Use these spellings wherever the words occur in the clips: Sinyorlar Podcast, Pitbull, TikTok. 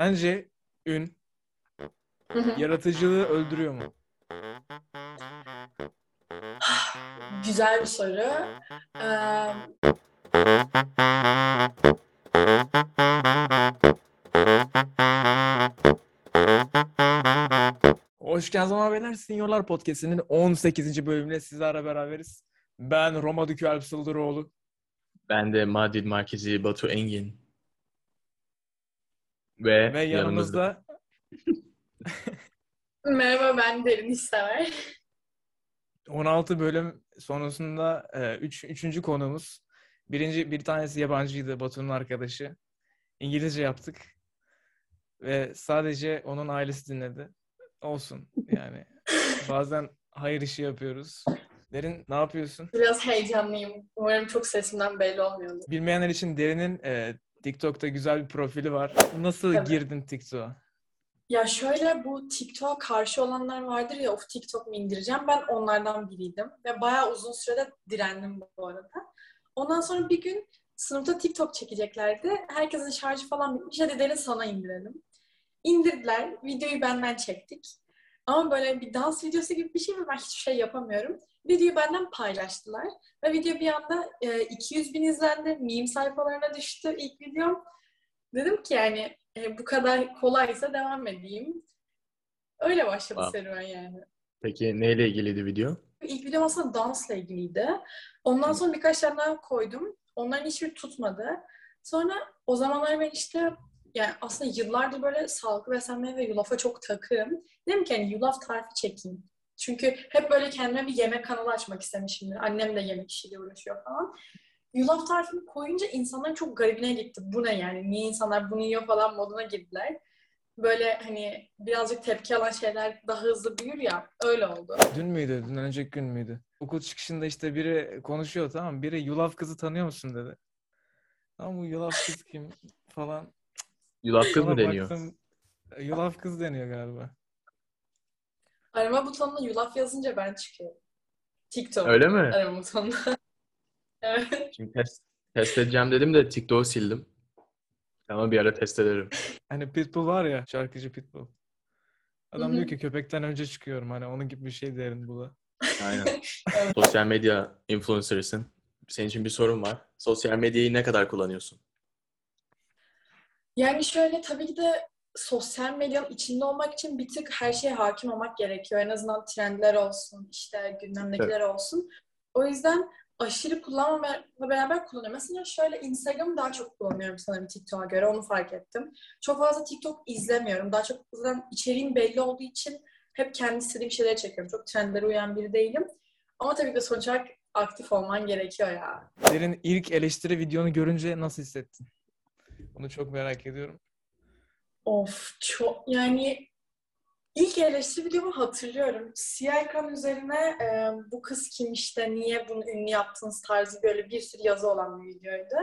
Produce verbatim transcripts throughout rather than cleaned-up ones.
Bence ün yaratıcılığı öldürüyor mu? Güzel bir soru. Ee... Hoş geldiniz beyler. Sinyorlar Podcast'inin on sekizinci bölümüne sizlerle beraberiz. Ben Roma Dükü Alp Sıldıroğlu. Ben de Madrid Merkezi Batu Engin. Ve, Ve yanımızda... Merhaba, ben Derin İstever. on altı bölüm sonrasında üç, üçüncü konuğumuz. Birinci, bir tanesi yabancıydı, Batu'nun arkadaşı. İngilizce yaptık. Ve sadece onun ailesi dinledi. Olsun yani. Bazen hayır işi yapıyoruz. Derin, ne yapıyorsun? Biraz heyecanlıyım. Umarım çok sesimden belli olmuyordu. Bilmeyenler için Derin'in e, TikTok'ta güzel bir profili var. Nasıl Tabii. girdin TikTok'a? Ya şöyle, bu TikTok'a karşı olanlar vardır ya, of TikTok mu indireceğim? Ben onlardan biriydim. Ve bayağı uzun sürede direndim bu arada. Ondan sonra bir gün sınıfta TikTok çekeceklerdi. Herkesin şarjı falan bitmiş. Hadi Derin sana indirelim. İndirdiler. Videoyu benden çektik. Ama böyle bir dans videosu gibi bir şey mi? Ben hiçbir şey yapamıyorum. Videoyu benden paylaştılar. Ve video bir anda e, iki yüz bin izlendi. Meme sayfalarına düştü ilk videom. Dedim ki yani e, bu kadar kolaysa devam edeyim. Öyle başladı wow. serüven yani. Peki neyle ilgiliydi video? İlk videom aslında dansla ilgiliydi. Ondan sonra birkaç tane daha koydum. Onların hiçbiri tutmadı. Sonra o zamanlar ben işte... Yani aslında yıllardır böyle sağlıklı beslenmeye ve yulafa çok takığım. Dedim ki hani yulaf tarifi çekeyim. Çünkü hep böyle kendime bir yemek kanalı açmak istemişimdir. Annem de yemek işiyle uğraşıyor falan. Yulaf tarifini koyunca insanların çok garibine gitti. Bu ne yani? Niye insanlar bunu yiyor falan moduna girdiler. Böyle hani birazcık tepki alan şeyler daha hızlı büyür ya. Öyle oldu. Dün müydü? Dün önceki gün müydü? Okul çıkışında işte biri konuşuyor, tamam mı? Biri yulaf kızı tanıyor musun dedi. Tamam, bu yulaf kız kim falan. Yulaf kız mı deniyor? Baktım, yulaf kız deniyor galiba. Arama butonuna yulaf yazınca ben çıkıyorum. TikTok. Öyle mi? Arama butonuna. Evet. Şimdi test, test edeceğim dedim de TikTok'u sildim. Ama bir ara test ederim. Hani Pitbull var ya, şarkıcı Pitbull. Adam Hı-hı. diyor ki köpekten önce çıkıyorum. Hani onun gibi bir şey Derin bu da. Aynen. Evet. Sosyal medya influencer'ısın. Senin için bir sorun var. Sosyal medyayı ne kadar kullanıyorsun? Yani şöyle, tabii ki de sosyal medyanın içinde olmak için bir tık her şeye hakim olmak gerekiyor. En azından trendler olsun, işte gündemdekiler evet. olsun. O yüzden aşırı kullanmamla beraber kullanıyorum. Mesela şöyle, Instagram'ı daha çok kullanıyorum sanırım TikTok'a göre. Onu fark ettim. Çok fazla TikTok izlemiyorum. Daha çok zaten içeriğim belli olduğu için hep kendi istediğim şeyleri çekiyorum. Çok trendlere uyan biri değilim. Ama tabii ki sonuç olarak aktif olman gerekiyor ya. Senin ilk eleştiri videonu görünce nasıl hissettin? Onu çok merak ediyorum. Of çok yani ilk eleştiri videomu hatırlıyorum. Siyah ekran üzerine e, bu kız kim işte, niye bunu ünlü yaptınız tarzı böyle bir sürü yazı olan bir videoydu.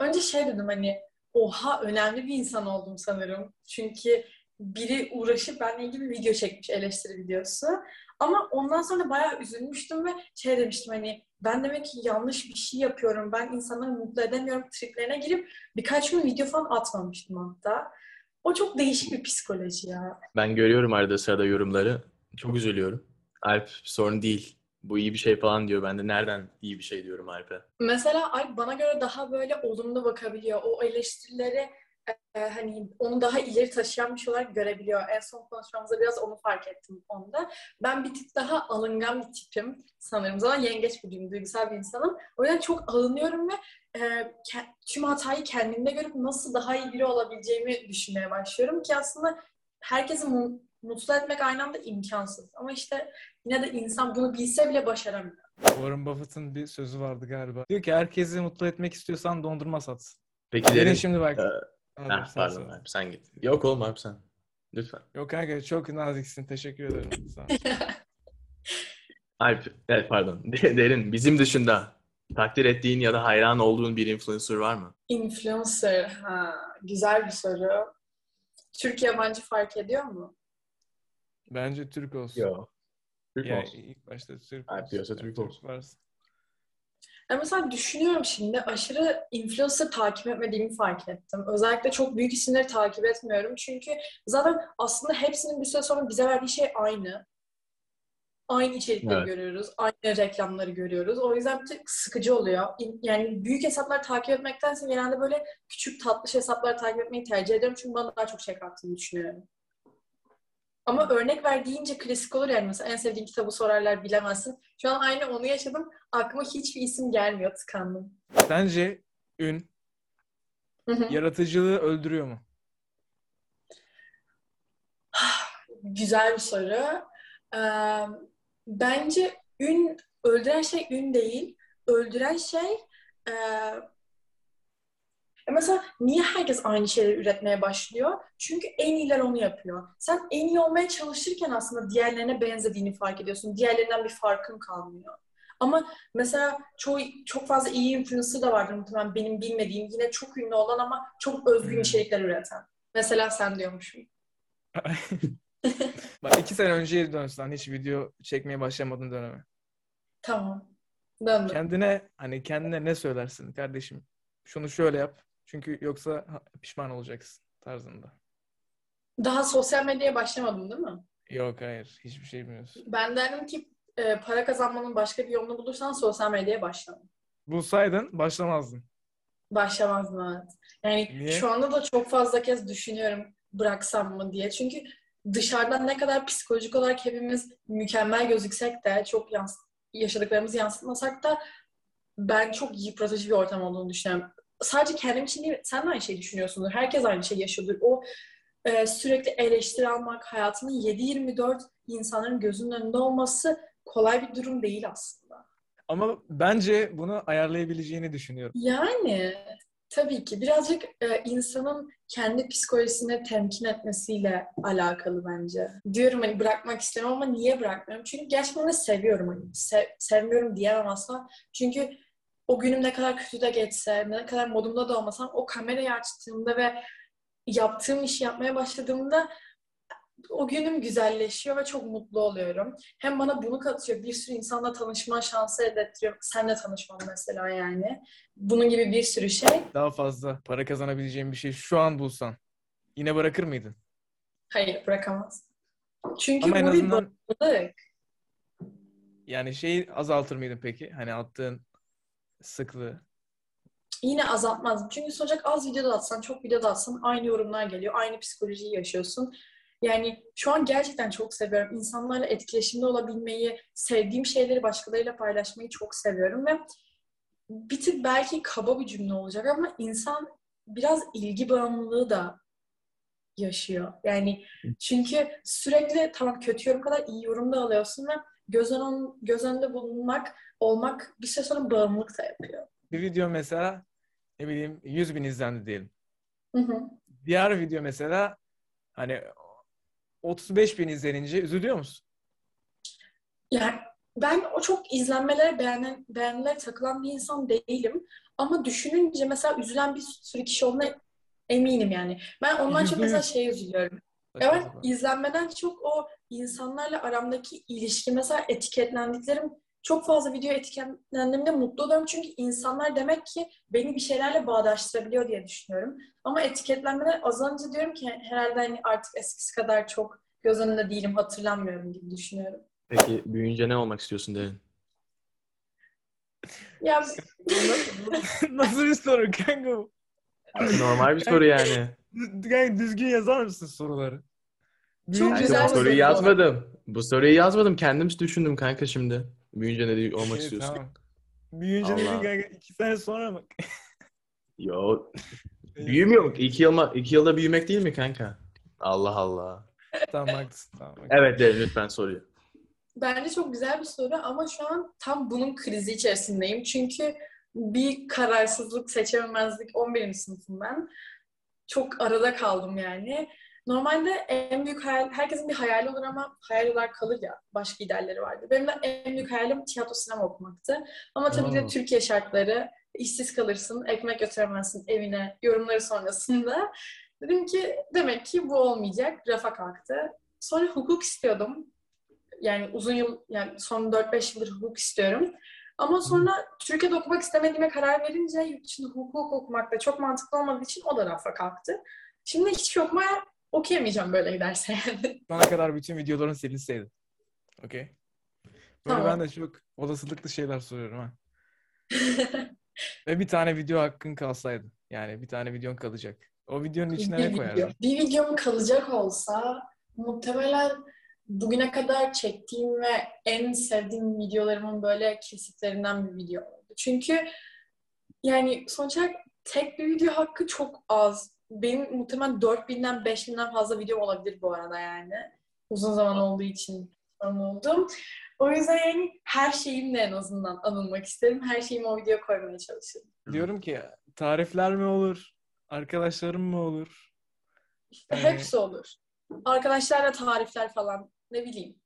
Önce şey dedim hani oha, önemli bir insan oldum sanırım. Çünkü biri uğraşıp benimle ilgili bir video çekmiş, eleştiri videosu. Ama ondan sonra bayağı üzülmüştüm ve şey demiştim hani ben demek ki yanlış bir şey yapıyorum. Ben insanları mutlu edemiyorum triplerine girip birkaç gün video falan atmamıştım hatta. O çok değişik bir psikoloji ya. Ben görüyorum arada sırada yorumları. Çok üzülüyorum. Alp sorun değil. Bu iyi bir şey falan diyor. Ben de nereden iyi bir şey diyorum Alp'e. Mesela Alp bana göre daha böyle olumlu bakabiliyor. O eleştirileri Ee, hani onu daha ileri taşıyan bir şey olarak görebiliyor. En son konuşmamızda biraz onu fark ettim onda. Ben bir tık daha alıngan bir tipim sanırım. Zaten yengeç biriyim, duygusal bir insanım. O yüzden çok alınıyorum ve e, tüm hatayı kendimde görüp nasıl daha iyi biri olabileceğimi düşünmeye başlıyorum ki aslında herkesi mu- mutlu etmek aynı anda imkansız. Ama işte yine de insan bunu bilse bile başaramıyor. Warren Buffett'ın bir sözü vardı galiba. Diyor ki herkesi mutlu etmek istiyorsan dondurma sat. Peki Derin, şimdi bak. E- Abi, Heh, sen pardon abi, sen git. Yok oğlum abi sen. Lütfen. Yok kanka, çok naziksin. Teşekkür ederim. Alp, evet pardon. Derin, bizim dışında takdir ettiğin ya da hayran olduğun bir influencer var mı? Influencer, ha. Güzel bir soru. Türk yabancı fark ediyor mu? Bence Türk olsun. Yok. Türk yani olsun. İlk başta Türk Alp olsun. Alp diyorsa Türk olsun. Türk Yani mesela düşünüyorum şimdi, aşırı influencer takip etmediğimi fark ettim. Özellikle çok büyük isimleri takip etmiyorum. Çünkü zaten aslında hepsinin bir süre sonra bize verdiği şey aynı. Aynı içerikleri evet. görüyoruz. Aynı reklamları görüyoruz. O yüzden bir tık sıkıcı oluyor. Yani büyük hesapları takip etmektense genelde böyle küçük tatlış hesapları takip etmeyi tercih ediyorum. Çünkü bana daha çok şey kattığını düşünüyorum. Ama örnek ver deyince klasik olur yani. Mesela en sevdiğin kitabı sorarlar, bilemezsin. Şu an aynı onu yaşadım. Aklıma hiçbir isim gelmiyor. Tıkandım. Sence ün yaratıcılığı öldürüyor mu? Güzel bir soru. Ee, bence ün, öldüren şey ün değil. Öldüren şey e, mesela niye herkes aynı şeyleri üretmeye başlıyor? Çünkü en iyiler onu yapıyor. Sen en iyi olmaya çalışırken aslında diğerlerine benzediğini fark ediyorsun. Diğerlerinden bir farkın kalmıyor. Ama mesela çok, çok fazla iyi influencer da vardır muhtemelen benim bilmediğim, yine çok ünlü olan ama çok özgün içerikler üreten. Mesela sen diyormuşum. Bak iki sene önce dönsen, hiç video çekmeye başlamadın döneme. Tamam. Döndüm. Kendine hani kendine ne söylersin kardeşim? Şunu şöyle yap. Çünkü yoksa pişman olacaksın tarzında. Daha sosyal medyaya başlamadım değil mi? Yok, hayır. Hiçbir şey bilmiyorsun. Ben derdim ki e, para kazanmanın başka bir yolunu bulursan sosyal medyaya başlamadın. Bulsaydın başlamazdın. Başlamazdım evet. Yani niye? Şu anda da çok fazla kez düşünüyorum bıraksam mı diye. Çünkü dışarıdan ne kadar psikolojik olarak hepimiz mükemmel gözüksek de, çok yans- yaşadıklarımızı yansıtmasak da ben çok yıpratıcı bir ortam olduğunu düşünüyorum. Sadece kendim için değil, sen de aynı şeyi düşünüyorsundur. Herkes aynı şeyi yaşıyordur. O e, sürekli eleştiri almak, hayatının yedi yirmi dört insanların gözünün önünde olması kolay bir durum değil aslında. Ama bence bunu ayarlayabileceğini düşünüyorum. Yani tabii ki. Birazcık e, insanın kendi psikolojisine temkin etmesiyle alakalı bence. Diyorum hani bırakmak istemem ama niye bırakmıyorum? Çünkü gerçekten seviyorum. Hani. Sev, sevmiyorum diyemem asla. Çünkü o günüm ne kadar kötü de geçse, ne kadar modumda da olmasam, o kamerayı açtığımda ve yaptığım işi yapmaya başladığımda o günüm güzelleşiyor ve çok mutlu oluyorum. Hem bana bunu katıyor. Bir sürü insanla tanışma şansı elde ettiriyor. Seninle tanışmam mesela yani. Bunun gibi bir sürü şey. Daha fazla para kazanabileceğin bir şey şu an bulsan yine bırakır mıydın? Hayır, bırakamazdım. Çünkü ama bu bir bağımlılık. Yani şeyi azaltır mıydın peki? Hani attığın sıklığı. Yine azaltmazdım. Çünkü sonuç olarak az video da atsan, çok video da atsan aynı yorumlar geliyor. Aynı psikolojiyi yaşıyorsun. Yani şu an gerçekten çok seviyorum. İnsanlarla etkileşimde olabilmeyi, sevdiğim şeyleri başkalarıyla paylaşmayı çok seviyorum ve bir tık belki kaba bir cümle olacak ama insan biraz ilgi bağımlılığı da yaşıyor. Yani çünkü sürekli tamam kötü yorum kadar iyi yorum da alıyorsun ve göz, ön, göz önünde bulunmak, olmak bir süre sonra bağımlılık da yapıyor. Bir video mesela ne bileyim yüz bin izlendi diyelim. Hı hı. Diğer video mesela hani otuz beş bin izlenince üzülüyor musun? Yani ben o çok izlenmelere, beğenen, beğenilere takılan bir insan değilim. Ama düşününce mesela üzülen bir sürü kişi olduğuna eminim yani. Ben ondan çok mesela şeye üzülüyorum. Evet, izlenmeden çok o insanlarla aramdaki ilişki. Mesela etiketlendiklerim, çok fazla video etiketlendiğimde mutlu oluyorum. Çünkü insanlar demek ki beni bir şeylerle bağdaştırabiliyor diye düşünüyorum. Ama etiketlenmeden azalınca diyorum ki herhalde hani artık eskisi kadar çok göz önünde değilim, hatırlanmıyorum gibi düşünüyorum. Peki büyüyünce ne olmak istiyorsun Derin? Ya nasıl bir soru kanka bu? Normal bir soru yani. Yani düzgün yazar mısın soruları? Çok güzel. Bu soruyu yazmadım. Bu soruyu yazmadım. Kendim düşündüm kanka şimdi. Büyüyünce ne olmak şey, istiyorsun? Tamam. Büyüyünce ne kanka? İki sene sonra mı? Yo. Büyümüyor mu? İki, yılma, iki yılda büyümek değil mi kanka? Allah Allah. Tamam haklısın. Tamam, evet Derin lütfen soruyu. Bence çok güzel bir soru ama şu an tam bunun krizi içerisindeyim. Çünkü bir kararsızlık, seçememezlik on birinci sınıfım ben. Çok arada kaldım yani. Normalde en büyük hayal, herkesin bir hayali olur ama hayal olarak kalır ya, başka idealleri vardı. Benim de en büyük hayalim tiyatro sinema okumaktı. Ama tabii ki de Türkiye şartları, işsiz kalırsın, ekmek götüremezsin evine yorumları sonrasında. Dedim ki demek ki bu olmayacak, rafa kalktı. Sonra hukuk istiyordum. Yani uzun yıl, yani son dört beş yıldır hukuk istiyorum. Ama sonra Türkiye'de okumak istemediğime karar verince yurt dışında hukuk okumak da çok mantıklı olmadığı için o da rafa kalktı. Şimdi hiçbir şey okumaya okuyamayacağım böyle giderse. Şu ana kadar bütün videoların serilisiydi. Okey. Böyle tamam. Ben de çok olasılıklı şeyler soruyorum ha. Ve bir tane video hakkın kalsaydı. Yani bir tane videon kalacak. O videonun içine bir ne video koyardın? Bir videom kalacak olsa muhtemelen bugüne kadar çektiğim ve en sevdiğim videolarımın böyle kesitlerinden bir video oldu. Çünkü yani sonuç olarak tek bir video hakkı çok az. Benim muhtemelen dört binden beş binden fazla video olabilir bu arada yani. Uzun zaman olduğu için anıldım. O yüzden yani her şeyimle en azından anılmak isterim. Her şeyimi o videoya koymaya çalışırım. Diyorum ki tarifler mi olur? Arkadaşlarım mı olur? İşte yani... Hepsi olur. Arkadaşlarla tarifler falan. Ne bileyim.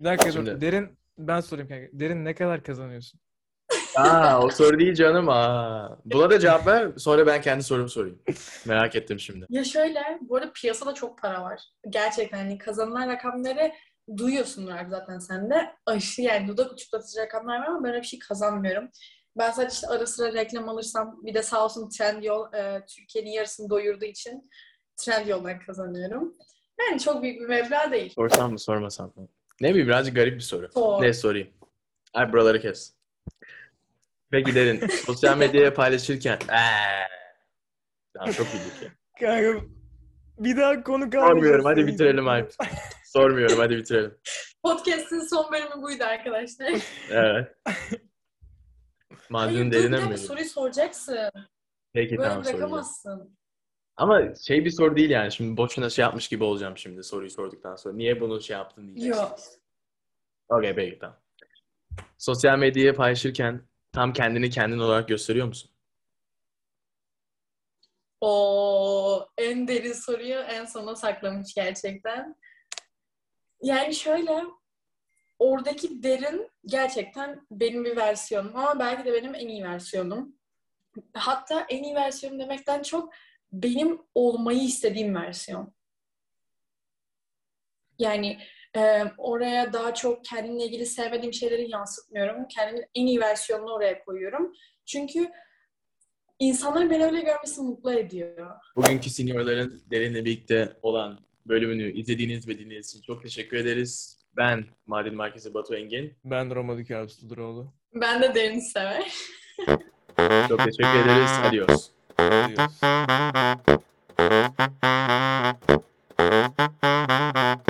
Bir dakika dur. Derin, ben sorayım kanka. Derin, ne kadar kazanıyorsun? Aa, o soru değil canım. Aa. Buna da cevap ver. Sonra ben kendi sorumu sorayım. Merak ettim şimdi. Ya şöyle, bu arada piyasada çok para var. Gerçekten hani kazanılan rakamları duyuyorsunlar zaten sen de. Aşırı yani dudak uçuklatıcı rakamlar var ama ben öyle bir şey kazanmıyorum. Ben sadece işte ara sıra reklam alırsam, bir de sağ olsun Trendyol e, Türkiye'nin yarısını doyurduğu için Trendyol'dan kazanıyorum. Yani çok büyük bir meblağ değil. Sorsam mı sormasam mı? Ne bileyim, birazcık garip bir soru. Sor. Ne sorayım? Ay buraları kes. Peki Derin, sosyal medyaya paylaşırken... Daha çok bildik ya. Kanka bir daha konu kalmayacak. Sormuyorum, hadi bitirelim artık. Sormuyorum, hadi bitirelim. Podcast'in son bölümü buydu arkadaşlar. Evet. Hayır, dur bir de soruyu soracaksın. Peki, böyle tamam, bırakamazsın. Ama şey bir soru değil yani. Şimdi boşuna şey yapmış gibi olacağım şimdi soruyu sorduktan sonra. Niye bunu şey yaptın diyeceksin. Yok. Okey, peki tamam. Sosyal medyaya paylaşırken tam kendini kendin olarak gösteriyor musun? Oo, en derin soruyu en sona saklamış gerçekten. Yani şöyle... Oradaki Derin gerçekten benim bir versiyonum ama belki de benim en iyi versiyonum. Hatta en iyi versiyonum demekten çok benim olmayı istediğim versiyon. Yani e, oraya daha çok kendimle ilgili sevmediğim şeyleri yansıtmıyorum. Kendimin en iyi versiyonunu oraya koyuyorum. Çünkü insanların beni öyle görmesi mutlu ediyor. Bugünkü Sinyorlar'ın Derin'le birlikte olan bölümünü izlediğiniz ve dinlediğiniz için çok teşekkür ederiz. Ben Maden Merkezi Batu Engin. Ben Roma Dükkanı Duduroğlu. Ben de Derin Sever. Çok teşekkür ederiz. Adios. Adios.